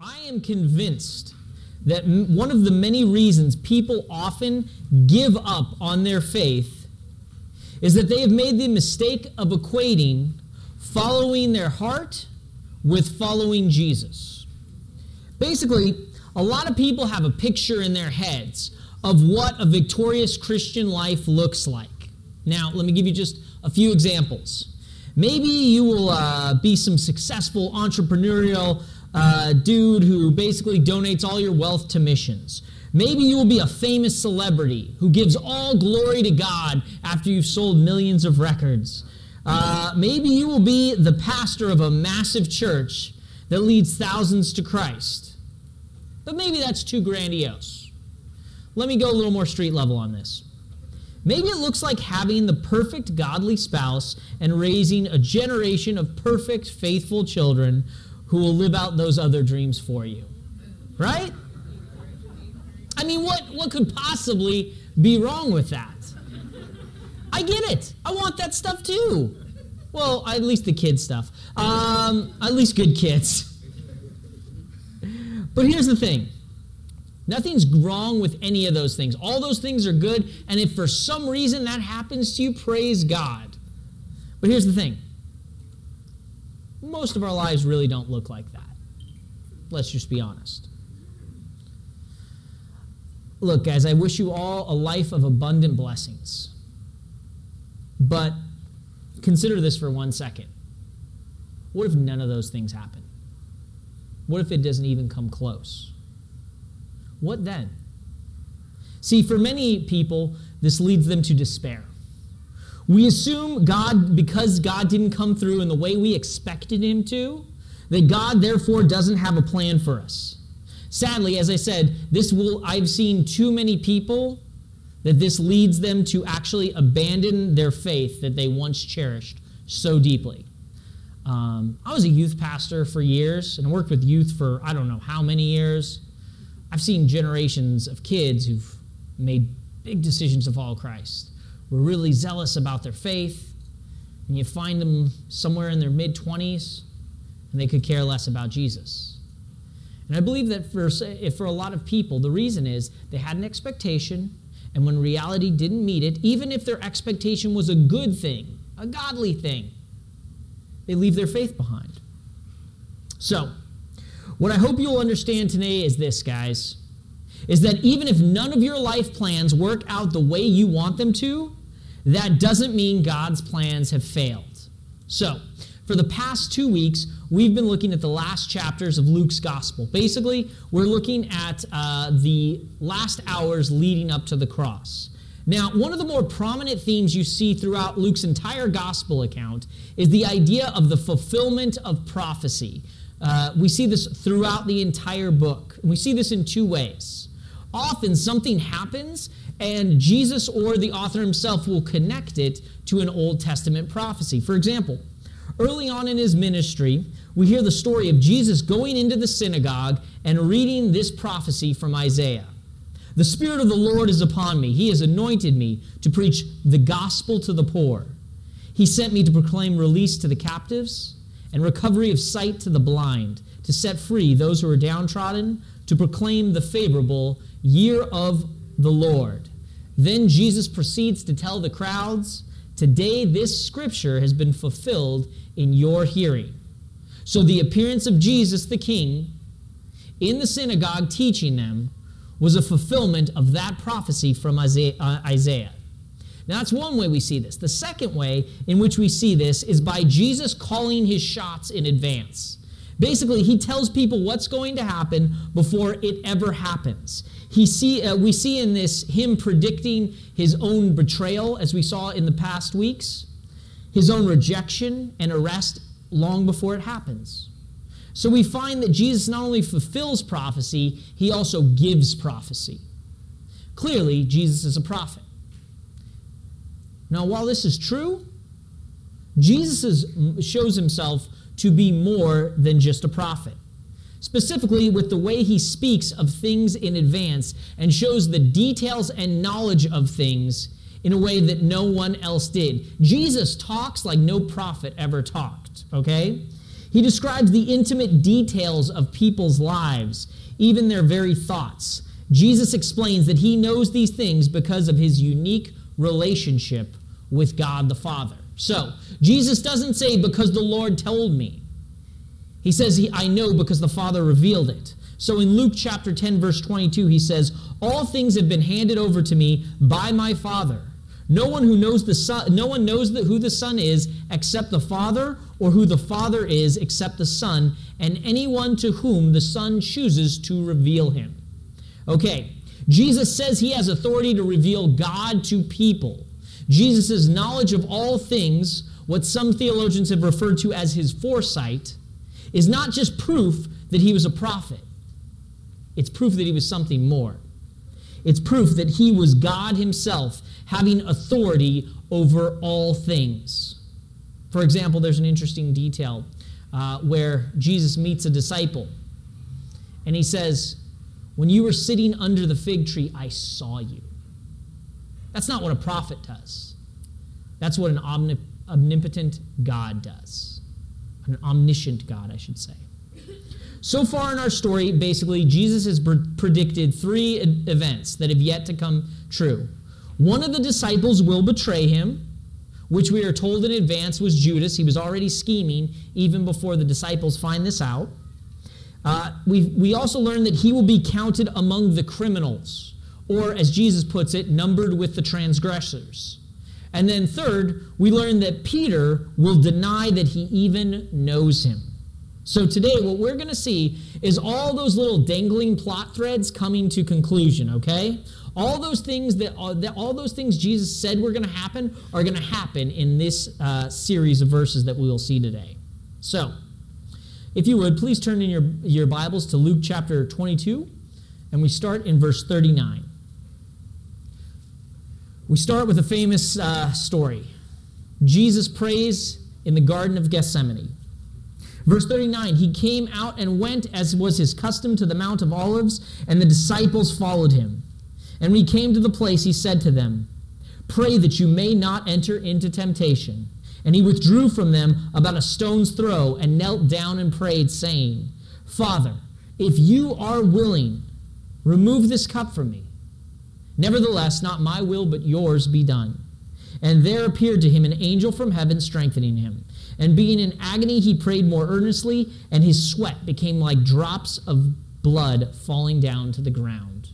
I am convinced that one of the many reasons people often give up on their faith is that they have made the mistake of equating following their heart with following Jesus. Basically, a lot of people have a picture in their heads of what a victorious Christian life looks like. Now, let me give you just a few examples. Maybe you will be some successful entrepreneurial dude who basically donates all your wealth to missions. Maybe you will be a famous celebrity who gives all glory to God after you've sold millions of records. Maybe you will be the pastor of a massive church that leads thousands to Christ. But maybe that's too grandiose. Let me go a little more street level on this. Maybe it looks like having the perfect godly spouse and raising a generation of perfect, faithful children who will live out those other dreams for you. Right? I mean, what could possibly be wrong with that? I get it. I want that stuff too. Well, at least the kid stuff. At least good kids. But here's the thing. Nothing's wrong with any of those things. All those things are good, and if for some reason that happens to you, praise God. But here's the thing. Most of our lives really don't look like that. Let's just be honest. Look, guys, I wish you all a life of abundant blessings. But consider this for 1 second. What if none of those things happen? What if it doesn't even come close? What then? See, for many people, this leads them to despair. We assume God, because God didn't come through in the way we expected him to, that God therefore doesn't have a plan for us. Sadly, as I said, I've seen too many people that this leads them to actually abandon their faith that they once cherished so deeply. I was a youth pastor for years and worked with youth for I don't know how many years. I've seen generations of kids who've made big decisions to follow Christ, were really zealous about their faith, and you find them somewhere in their mid-20s, and they could care less about Jesus. And I believe that for a lot of people, the reason is they had an expectation, and when reality didn't meet it, even if their expectation was a good thing, a godly thing, they leave their faith behind. So, what I hope you'll understand today is this, guys, is that even if none of your life plans work out the way you want them to, that doesn't mean God's plans have failed. So, for the past 2 weeks, we've been looking at the last chapters of Luke's gospel. Basically, we're looking at the last hours leading up to the cross. Now, one of the more prominent themes you see throughout Luke's entire gospel account is the idea of the fulfillment of prophecy. We see this throughout the entire book. We see this in two ways. Often something happens, and Jesus or the author himself will connect it to an Old Testament prophecy. For example, early on in his ministry, we hear the story of Jesus going into the synagogue and reading this prophecy from Isaiah. The Spirit of the Lord is upon me. He has anointed me to preach the gospel to the poor. He sent me to proclaim release to the captives and recovery of sight to the blind, to set free those who are downtrodden, to proclaim the favorable year of the Lord. Then Jesus proceeds to tell the crowds, "Today this scripture has been fulfilled in your hearing." So the appearance of Jesus the King in the synagogue teaching them was a fulfillment of that prophecy from Isaiah. Now, that's one way we see this. The second way in which we see this is by Jesus calling his shots in advance. Basically, he tells people what's going to happen before it ever happens. We see in this him predicting his own betrayal, as we saw in the past weeks, his own rejection and arrest long before it happens. So we find that Jesus not only fulfills prophecy, he also gives prophecy. Clearly, Jesus is a prophet. Now, while this is true, Jesus shows himself to be more than just a prophet, specifically with the way he speaks of things in advance and shows the details and knowledge of things in a way that no one else did. Jesus talks like no prophet ever talked, okay? He describes the intimate details of people's lives, even their very thoughts. Jesus explains that he knows these things because of his unique relationship with God the Father. So, Jesus doesn't say, because the Lord told me. He says, I know because the Father revealed it. So in Luke chapter 10, verse 22, he says, all things have been handed over to me by my Father. No one knows who the Son is except the Father, or who the Father is except the Son, and anyone to whom the Son chooses to reveal him. Okay, Jesus says he has authority to reveal God to people. Jesus' knowledge of all things, what some theologians have referred to as his foresight, is not just proof that he was a prophet. It's proof that he was something more. It's proof that he was God himself, having authority over all things. For example, there's an interesting detail where Jesus meets a disciple, and he says, when you were sitting under the fig tree, I saw you. That's not what a prophet does. That's what an omnipotent God does. An omniscient God, I should say. So far in our story, basically, Jesus has predicted three events that have yet to come true. One of the disciples will betray him, which we are told in advance was Judas. He was already scheming even before the disciples find this out. We also learn that he will be counted among the criminals, or as Jesus puts it, numbered with the transgressors. And then third, we learn that Peter will deny that he even knows him. So today, what we're going to see is all those little dangling plot threads coming to conclusion, okay? All those things Jesus said were going to happen are going to happen in this series of verses that we will see today. So, if you would, please turn in your Bibles to Luke chapter 22, and we start in verse 39. We start with a famous story. Jesus prays in the Garden of Gethsemane. Verse 39, he came out and went, as was his custom, to the Mount of Olives, and the disciples followed him. And when he came to the place, he said to them, pray that you may not enter into temptation. And he withdrew from them about a stone's throw and knelt down and prayed, saying, Father, if you are willing, remove this cup from me. Nevertheless, not my will, but yours be done. And there appeared to him an angel from heaven strengthening him. And being in agony, he prayed more earnestly, and his sweat became like drops of blood falling down to the ground.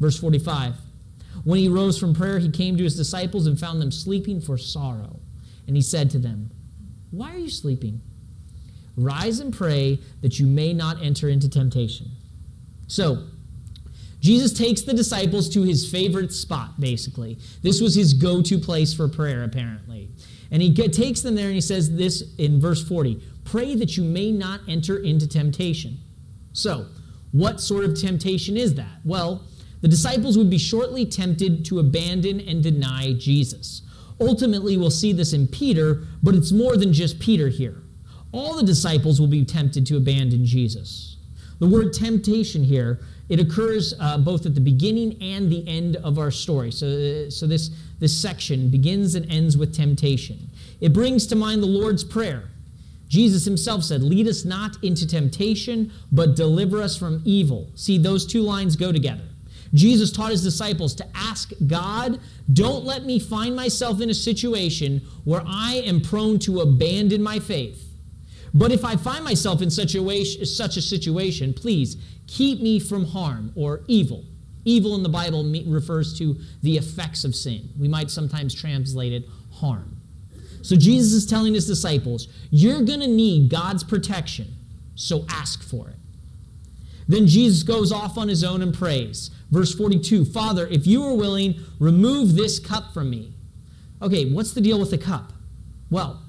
Verse 45, when he rose from prayer, he came to his disciples and found them sleeping for sorrow. And he said to them, why are you sleeping? Rise and pray that you may not enter into temptation. So, Jesus takes the disciples to his favorite spot, basically. This was his go-to place for prayer, apparently. And he takes them there and he says this in verse 40, pray that you may not enter into temptation. So, what sort of temptation is that? Well, the disciples would be shortly tempted to abandon and deny Jesus. Ultimately, we'll see this in Peter, but it's more than just Peter here. All the disciples will be tempted to abandon Jesus. The word temptation here, it occurs both at the beginning and the end of our story. So this section begins and ends with temptation. It brings to mind the Lord's Prayer. Jesus himself said, lead us not into temptation, but deliver us from evil. See, those two lines go together. Jesus taught his disciples to ask God, don't let me find myself in a situation where I am prone to abandon my faith. But if I find myself in such a situation, please keep me from harm or evil. Evil in the Bible refers to the effects of sin. We might sometimes translate it harm. So Jesus is telling his disciples, you're going to need God's protection, so ask for it. Then Jesus goes off on his own and prays. Verse 42, Father, if you are willing, remove this cup from me. Okay, what's the deal with the cup? Well,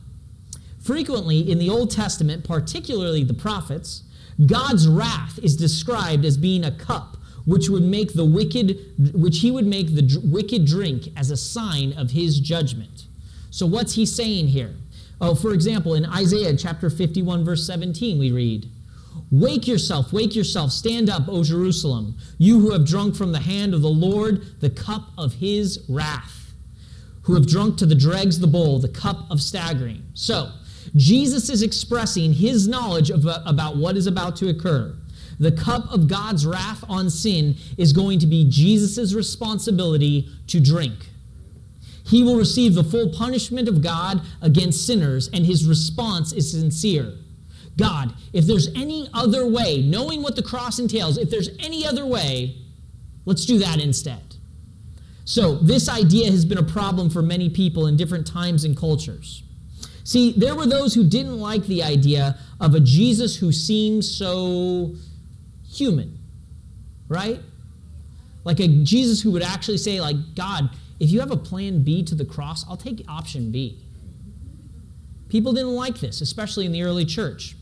frequently in the Old Testament, particularly the prophets, God's wrath is described as being a cup which he would make the wicked drink as a sign of his judgment. So what's he saying here? Oh, for example, in Isaiah chapter 51, verse 17, we read, wake yourself, stand up, O Jerusalem, you who have drunk from the hand of the Lord the cup of his wrath, who have drunk to the dregs the bowl, the cup of staggering. So, Jesus is expressing his knowledge about what is about to occur. The cup of God's wrath on sin is going to be Jesus' responsibility to drink. He will receive the full punishment of God against sinners, and his response is sincere. God, if there's any other way, knowing what the cross entails, if there's any other way, let's do that instead. So this idea has been a problem for many people in different times and cultures. See, there were those who didn't like the idea of a Jesus who seemed so human, right? Like a Jesus who would actually say, like, God, if you have a plan B to the cross, I'll take option B. People didn't like this, especially in the early church.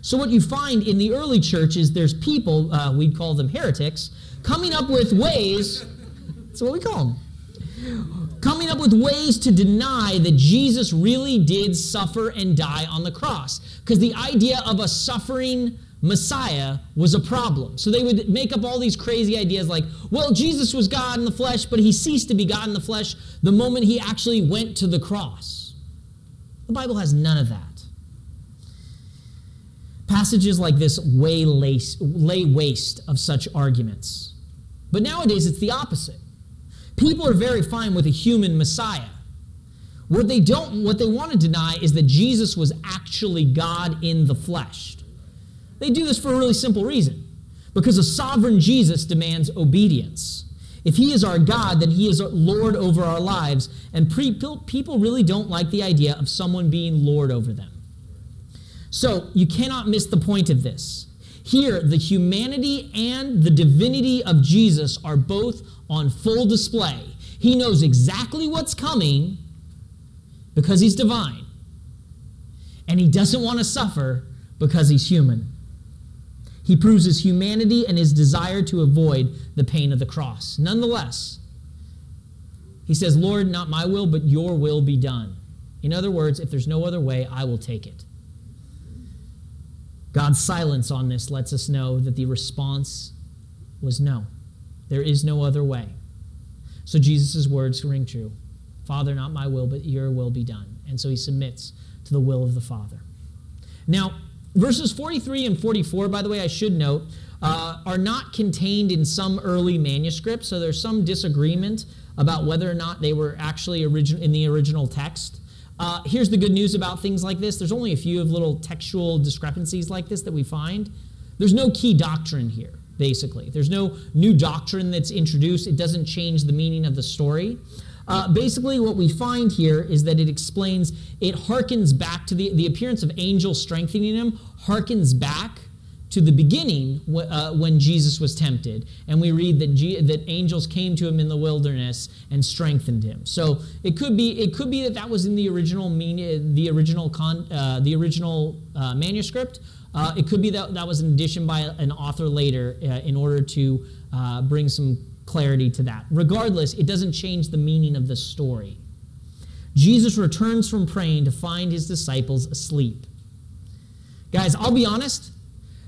So what you find in the early church is there's people, we'd call them heretics, coming up with ways, that's what we call them, coming up with ways to deny that Jesus really did suffer and die on the cross, because the idea of a suffering Messiah was a problem. So they would make up all these crazy ideas like, well, Jesus was God in the flesh, but he ceased to be God in the flesh the moment he actually went to the cross. The Bible has none of that. Passages like this lay waste of such arguments. But nowadays it's the opposite. People are very fine with a human Messiah. What they want to deny is that Jesus was actually God in the flesh. They do this for a really simple reason. Because a sovereign Jesus demands obedience. If he is our God, then he is Lord over our lives, and people really don't like the idea of someone being Lord over them. So you cannot miss the point of this. Here, the humanity and the divinity of Jesus are both on full display. He knows exactly what's coming because he's divine. And he doesn't want to suffer because he's human. He proves his humanity and his desire to avoid the pain of the cross. Nonetheless, he says, Lord, not my will, but your will be done. In other words, if there's no other way, I will take it. God's silence on this lets us know that the response was no. There is no other way. So Jesus' words ring true. Father, not my will, but your will be done. And so he submits to the will of the Father. Now, verses 43 and 44, by the way, I should note, are not contained in some early manuscripts, so there's some disagreement about whether or not they were actually in the original text. Here's the good news about things like this. There's only a few of little textual discrepancies like this that we find. There's no key doctrine here, basically. There's no new doctrine that's introduced. It doesn't change the meaning of the story. Basically, what we find here is that it harkens back to the appearance of angels strengthening him, harkens back to the beginning when Jesus was tempted. And we read that angels came to him in the wilderness and strengthened him. So it could be that was in the original manuscript. It could be that was an addition by an author later in order to bring some clarity to that. Regardless, it doesn't change the meaning of the story. Jesus returns from praying to find his disciples asleep. Guys, I'll be honest.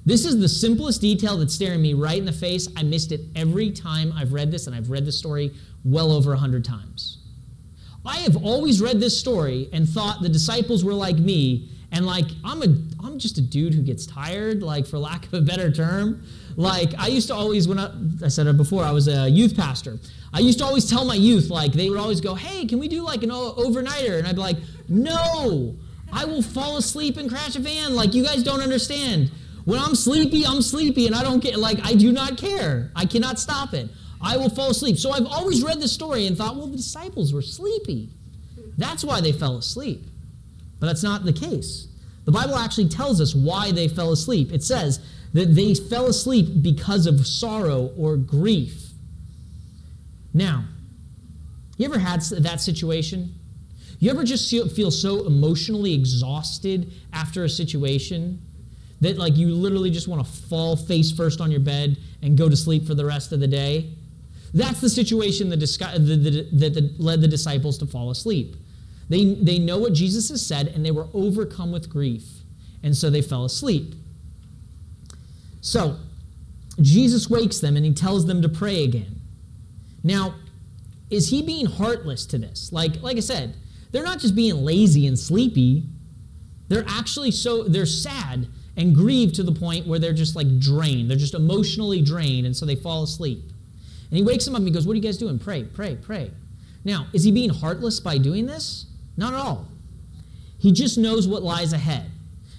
This is the simplest detail that's staring me right in the face. I missed it every time I've read this, and I've read this story well over 100 times. I have always read this story and thought the disciples were like me, and like, I'm just a dude who gets tired, like, for lack of a better term. Like, I used to always, I said it before, I was a youth pastor. I used to always tell my youth, like, they would always go, hey, can we do, like, an overnighter? And I'd be like, no, I will fall asleep and crash a van. Like, you guys don't understand. When I'm sleepy, and I don't care. Like, I do not care. I cannot stop it. I will fall asleep. So I've always read the story and thought, well, the disciples were sleepy. That's why they fell asleep. But that's not the case. The Bible actually tells us why they fell asleep. It says that they fell asleep because of sorrow or grief. Now, you ever had that situation? You ever just feel so emotionally exhausted after a situation that, like, you literally just want to fall face first on your bed and go to sleep for the rest of the day? That's the situation that led the disciples to fall asleep. They know what Jesus has said, and they were overcome with grief, and so they fell asleep. So Jesus wakes them, and he tells them to pray again. Now, is he being heartless to this? Like I said, they're not just being lazy and sleepy. They're actually they're sad and grieved to the point where they're just like drained. They're just emotionally drained, and so they fall asleep. And he wakes them up and he goes, what are you guys doing? Pray, pray, pray. Now, is he being heartless by doing this? Not at all. He just knows what lies ahead.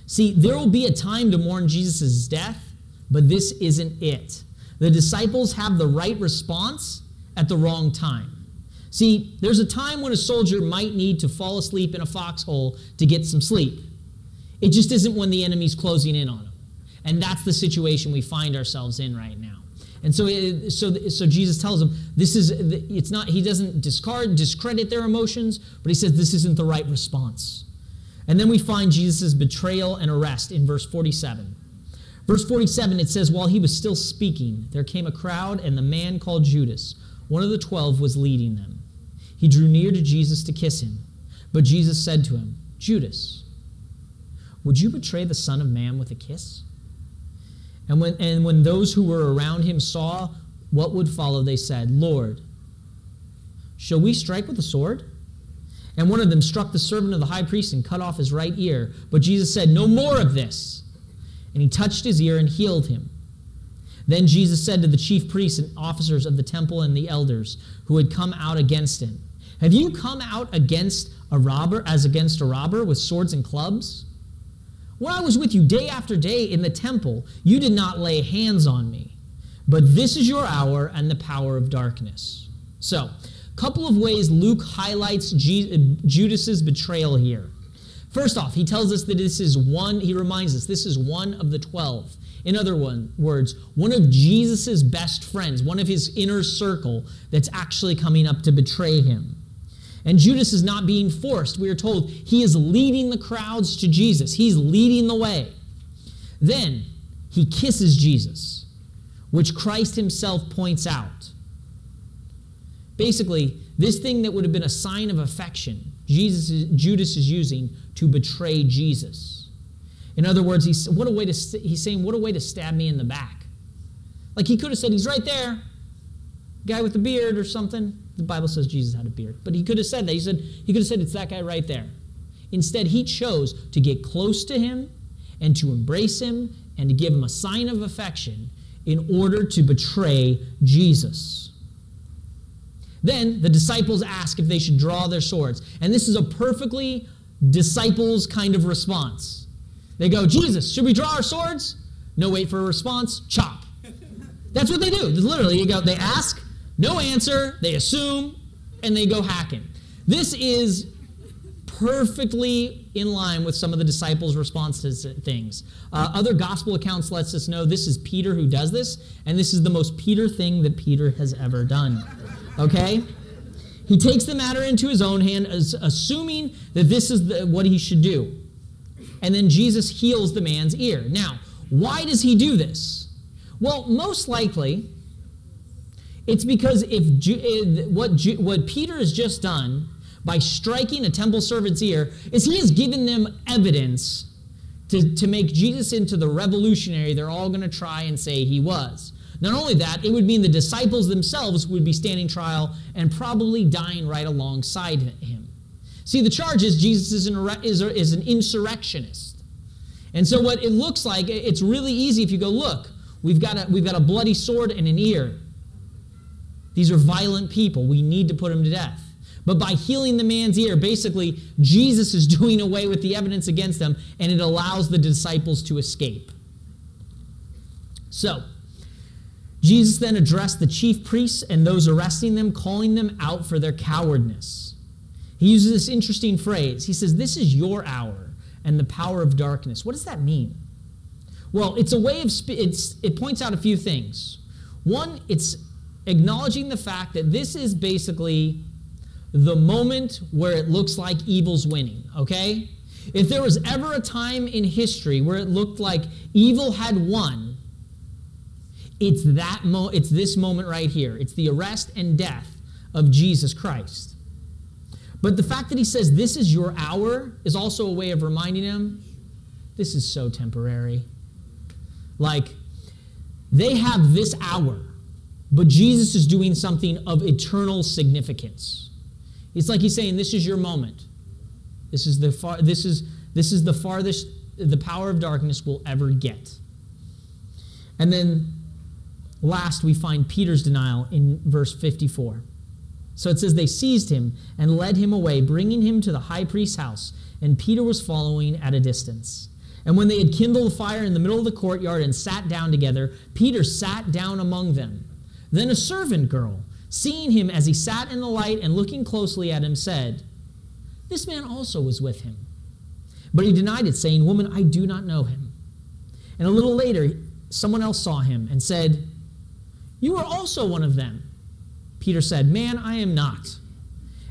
See, there will be a time to mourn Jesus' death, but this isn't it. The disciples have the right response at the wrong time. See, there's a time when a soldier might need to fall asleep in a foxhole to get some sleep. It just isn't when the enemy's closing in on him. And that's the situation we find ourselves in right now. And so Jesus tells them, he doesn't discredit their emotions, but he says this isn't the right response. And then we find Jesus' betrayal and arrest in verse 47. Verse 47, it says, while he was still speaking, there came a crowd, and the man called Judas, one of the 12, was leading them. He drew near to Jesus to kiss him. But Jesus said to him, Judas, would you betray the Son of Man with a kiss? And when those who were around him saw what would follow, they said, Lord, shall we strike with the sword? And one of them struck the servant of the high priest and cut off his right ear. But Jesus said, no more of this. And he touched his ear and healed him. Then Jesus said to the chief priests and officers of the temple and the elders who had come out against him, have you come out against a robber with swords and clubs? When I was with you day after day in the temple, you did not lay hands on me. But this is your hour and the power of darkness. So, a couple of ways Luke highlights Judas's betrayal here. First off, he tells us that he reminds us, this is one of the 12. In other words, one of Jesus' best friends, one of his inner circle that's actually coming up to betray him. And Judas is not being forced. We are told he is leading the crowds to Jesus. He's leading the way. Then he kisses Jesus, which Christ himself points out. Basically, this thing that would have been a sign of affection, Judas is using to betray Jesus. In other words, he's saying, what a way to stab me in the back. Like he could have said, he's right there. Guy with the beard or something. The Bible says Jesus had a beard, but he could have said that. He could have said it's that guy right there. Instead, he chose to get close to him and to embrace him and to give him a sign of affection in order to betray Jesus. Then the disciples ask if they should draw their swords. And this is a perfectly disciples kind of response. They go, Jesus, should we draw our swords? No wait for a response, chop. That's what they do. Literally, they ask, no answer, they assume, and they go hacking. This is perfectly in line with some of the disciples' responses to things. Other gospel accounts lets us know this is Peter who does this, and this is the most Peter thing that Peter has ever done. Okay? He takes the matter into his own hand, assuming that this is what he should do. And then Jesus heals the man's ear. Now, why does he do this? Well, most likely, it's because what Peter has just done by striking a temple servant's ear is he has given them evidence to make Jesus into the revolutionary they're all going to try and say he was. Not only that, it would mean the disciples themselves would be standing trial and probably dying right alongside him. See, the charge is Jesus is an insurrectionist. And so what it looks like, it's really easy if you go, look, we've got a bloody sword and an ear. These are violent people. We need to put them to death. But by healing the man's ear, basically, Jesus is doing away with the evidence against them, and it allows the disciples to escape. So, Jesus then addressed the chief priests and those arresting them, calling them out for their cowardness. He uses this interesting phrase. He says, this is your hour and the power of darkness. What does that mean? Well, it's a way of, it points out a few things. One, it's acknowledging the fact that this is basically the moment where it looks like evil's winning, okay? If there was ever a time in history where it looked like evil had won, it's this moment right here. It's the arrest and death of Jesus Christ. But the fact that he says this is your hour is also a way of reminding him this is so temporary. Like, they have this hour, but Jesus is doing something of eternal significance. It's like he's saying, this is your moment. This is the far, this is This is the farthest the power of darkness will ever get. And then last, we find Peter's denial in verse 54. So it says, they seized him and led him away, bringing him to the high priest's house, and Peter was following at a distance. And when they had kindled a fire in the middle of the courtyard and sat down together, Peter sat down among them. Then a servant girl, seeing him as he sat in the light and looking closely at him, said, this man also was with him. But he denied it, saying, woman, I do not know him. And a little later, someone else saw him and said, you are also one of them. Peter said, man, I am not.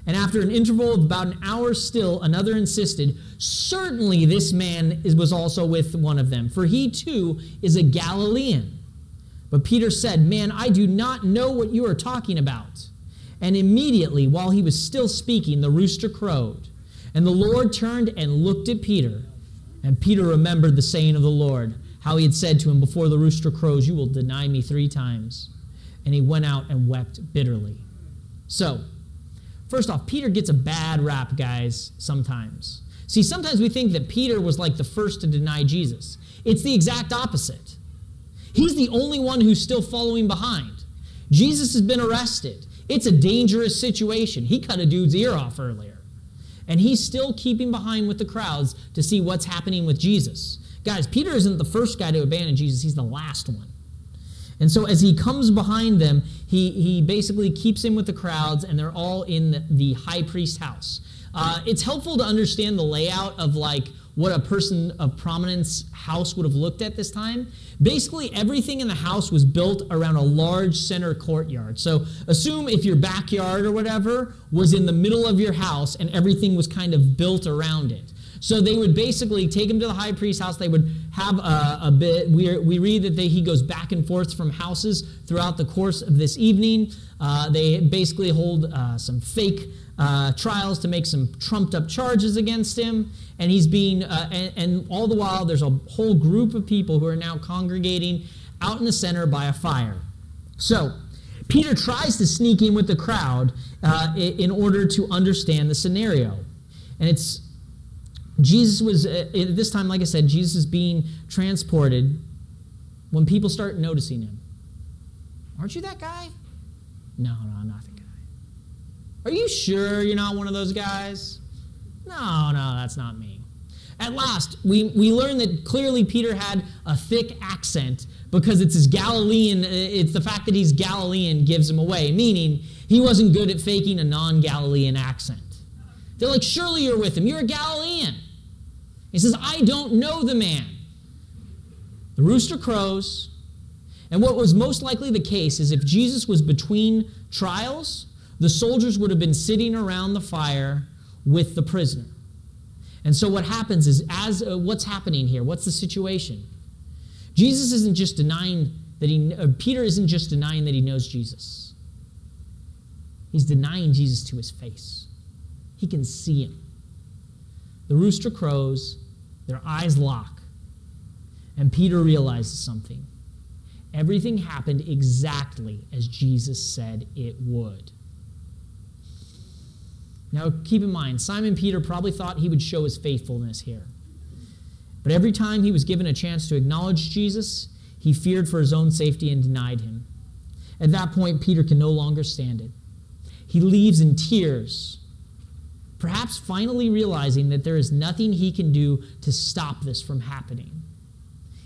And after an interval of about an hour still, another insisted, certainly this man was also with one of them, for he too is a Galilean. But Peter said, man, I do not know what you are talking about. And immediately, while he was still speaking, the rooster crowed. And the Lord turned and looked at Peter. And Peter remembered the saying of the Lord, how he had said to him, before the rooster crows, you will deny me 3 times. And he went out and wept bitterly. So, first off, Peter gets a bad rap, guys, sometimes. See, sometimes we think that Peter was like the first to deny Jesus. It's the exact opposite. He's the only one who's still following behind. Jesus has been arrested. It's a dangerous situation. He cut a dude's ear off earlier. And he's still keeping behind with the crowds to see what's happening with Jesus. Guys, Peter isn't the first guy to abandon Jesus. He's the last one. And so as he comes behind them, he basically keeps in with the crowds, and they're all in the high priest's house. It's helpful to understand the layout of like what a person of prominence house would have looked at this time. Basically, everything in the house was built around a large center courtyard. So assume if your backyard or whatever was in the middle of your house and everything was kind of built around it. So they would basically take him to the high priest's house. They would have a bit. We read that he goes back and forth from houses throughout the course of this evening. They basically hold some fake trials to make some trumped-up charges against him. And he's being, and all the while, there's a whole group of people who are now congregating out in the center by a fire. So Peter tries to sneak in with the crowd in order to understand the scenario. And it's Jesus was, at this time, like I said, Jesus is being transported when people start noticing him. Aren't you that guy? No, I'm not that guy. Are you sure you're not one of those guys? No, that's not me. At last, we learn that clearly Peter had a thick accent because it's his Galilean, it's the fact that he's Galilean gives him away, meaning he wasn't good at faking a non-Galilean accent. They're like, surely you're with him. You're a Galilean. He says, I don't know the man. The rooster crows. And what was most likely the case is if Jesus was between trials, the soldiers would have been sitting around the fire with the prisoner. And so what happens is, what's happening here? What's the situation? Jesus isn't just denying that Peter isn't just denying that he knows Jesus. He's denying Jesus to his face. He can see him. The rooster crows, their eyes lock, and Peter realizes something. Everything happened exactly as Jesus said it would. Now, keep in mind, Simon Peter probably thought he would show his faithfulness here. But every time he was given a chance to acknowledge Jesus, he feared for his own safety and denied him. At that point, Peter can no longer stand it. He leaves in tears, perhaps finally realizing that there is nothing he can do to stop this from happening.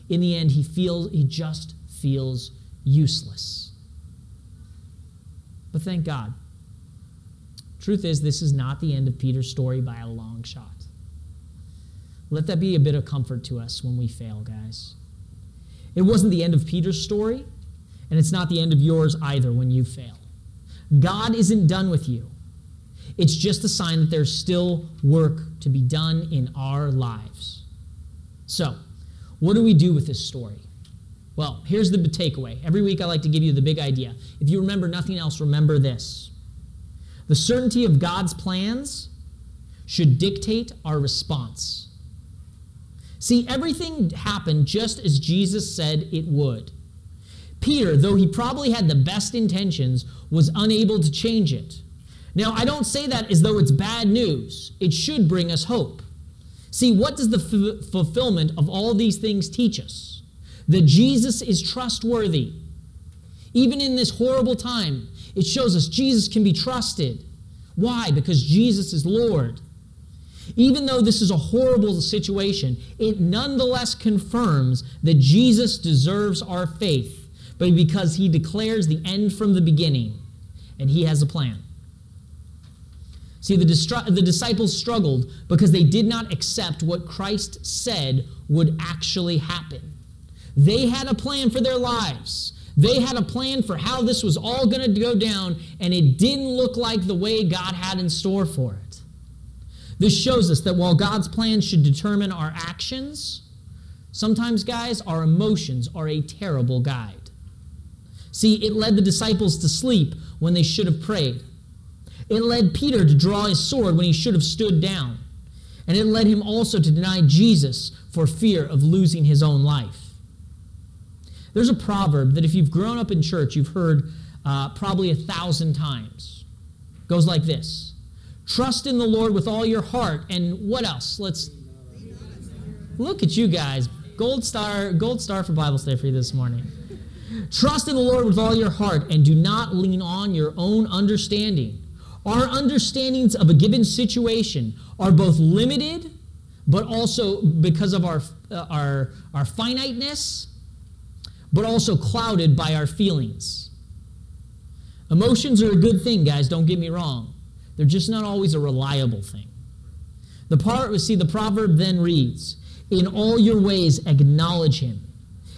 In the end, he just feels useless. But thank God. Truth is, this is not the end of Peter's story by a long shot. Let that be a bit of comfort to us when we fail, guys. It wasn't the end of Peter's story, and it's not the end of yours either when you fail. God isn't done with you. It's just a sign that there's still work to be done in our lives. So, what do we do with this story? Well, here's the takeaway. Every week I like to give you the big idea. If you remember nothing else, remember this. The certainty of God's plans should dictate our response. See, everything happened just as Jesus said it would. Peter, though he probably had the best intentions, was unable to change it. Now, I don't say that as though it's bad news. It should bring us hope. See, what does the fulfillment of all these things teach us? That Jesus is trustworthy. Even in this horrible time, it shows us Jesus can be trusted. Why? Because Jesus is Lord. Even though this is a horrible situation, it nonetheless confirms that Jesus deserves our faith, but because he declares the end from the beginning, and he has a plan. See, the disciples struggled because they did not accept what Christ said would actually happen. They had a plan for their lives. They had a plan for how this was all going to go down, and it didn't look like the way God had in store for it. This shows us that while God's plan should determine our actions, sometimes, guys, our emotions are a terrible guide. See, it led the disciples to sleep when they should have prayed. It led Peter to draw his sword when he should have stood down. And it led him also to deny Jesus for fear of losing his own life. There's a proverb that if you've grown up in church, you've heard probably 1,000 times. It goes like this. Trust in the Lord with all your heart. And what else? Let's look at you guys. Gold star for Bible study for you this morning. Trust in the Lord with all your heart and do not lean on your own understanding. Our understandings of a given situation are both limited, but also because of our finiteness, but also clouded by our feelings. Emotions are a good thing, guys, don't get me wrong. They're just not always a reliable thing. The proverb then reads, "In all your ways acknowledge him,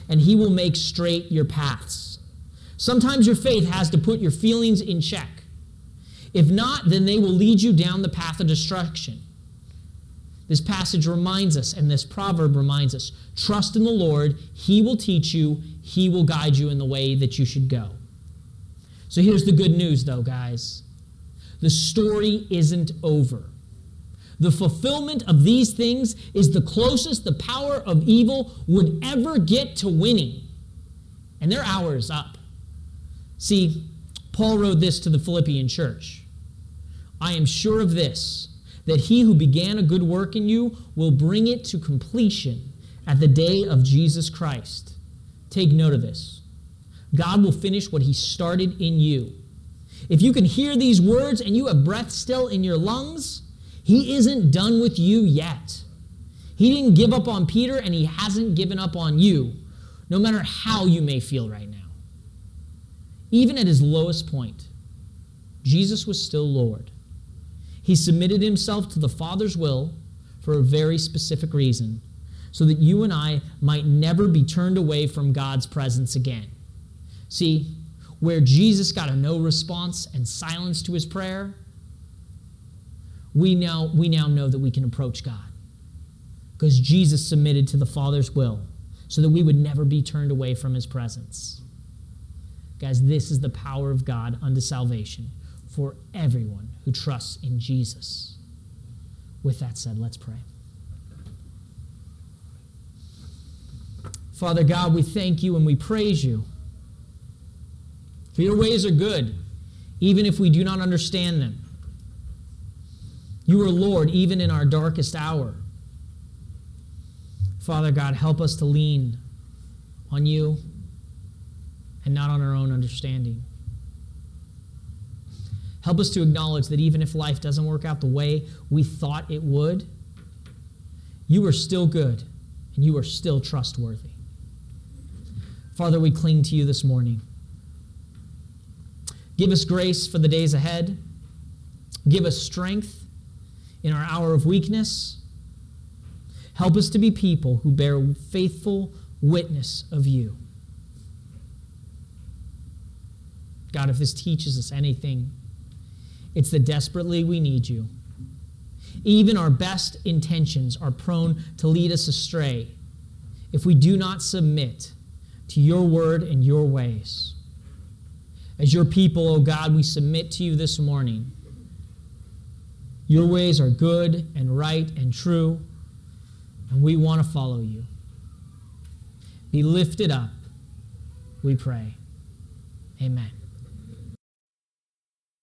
and he will make straight your paths." Sometimes your faith has to put your feelings in check. If not, then they will lead you down the path of destruction. This passage reminds us, and this proverb reminds us, trust in the Lord, he will teach you, he will guide you in the way that you should go. So here's the good news, though, guys. The story isn't over. The fulfillment of these things is the closest the power of evil would ever get to winning. And their hour is up. See, Paul wrote this to the Philippian church. I am sure of this, that he who began a good work in you will bring it to completion at the day of Jesus Christ. Take note of this. God will finish what he started in you. If you can hear these words and you have breath still in your lungs, he isn't done with you yet. He didn't give up on Peter, and he hasn't given up on you, no matter how you may feel right now. Even at his lowest point, Jesus was still Lord. He submitted himself to the Father's will for a very specific reason, so that you and I might never be turned away from God's presence again. See, where Jesus got a no response and silence to his prayer, we now know that we can approach God because Jesus submitted to the Father's will so that we would never be turned away from his presence. Guys, this is the power of God unto salvation for everyone who trusts in Jesus. With that said, let's pray. Father God, we thank you and we praise you. For your ways are good, even if we do not understand them. You are Lord, even in our darkest hour. Father God, help us to lean on you and not on our own understanding. Help us to acknowledge that even if life doesn't work out the way we thought it would, you are still good and you are still trustworthy. Father, we cling to you this morning. Give us grace for the days ahead. Give us strength in our hour of weakness. Help us to be people who bear faithful witness of you. God, if this teaches us anything, it's that desperately we need you. Even our best intentions are prone to lead us astray if we do not submit to your word and your ways. As your people, O God, we submit to you this morning. Your ways are good and right and true, and we want to follow you. Be lifted up, we pray. Amen.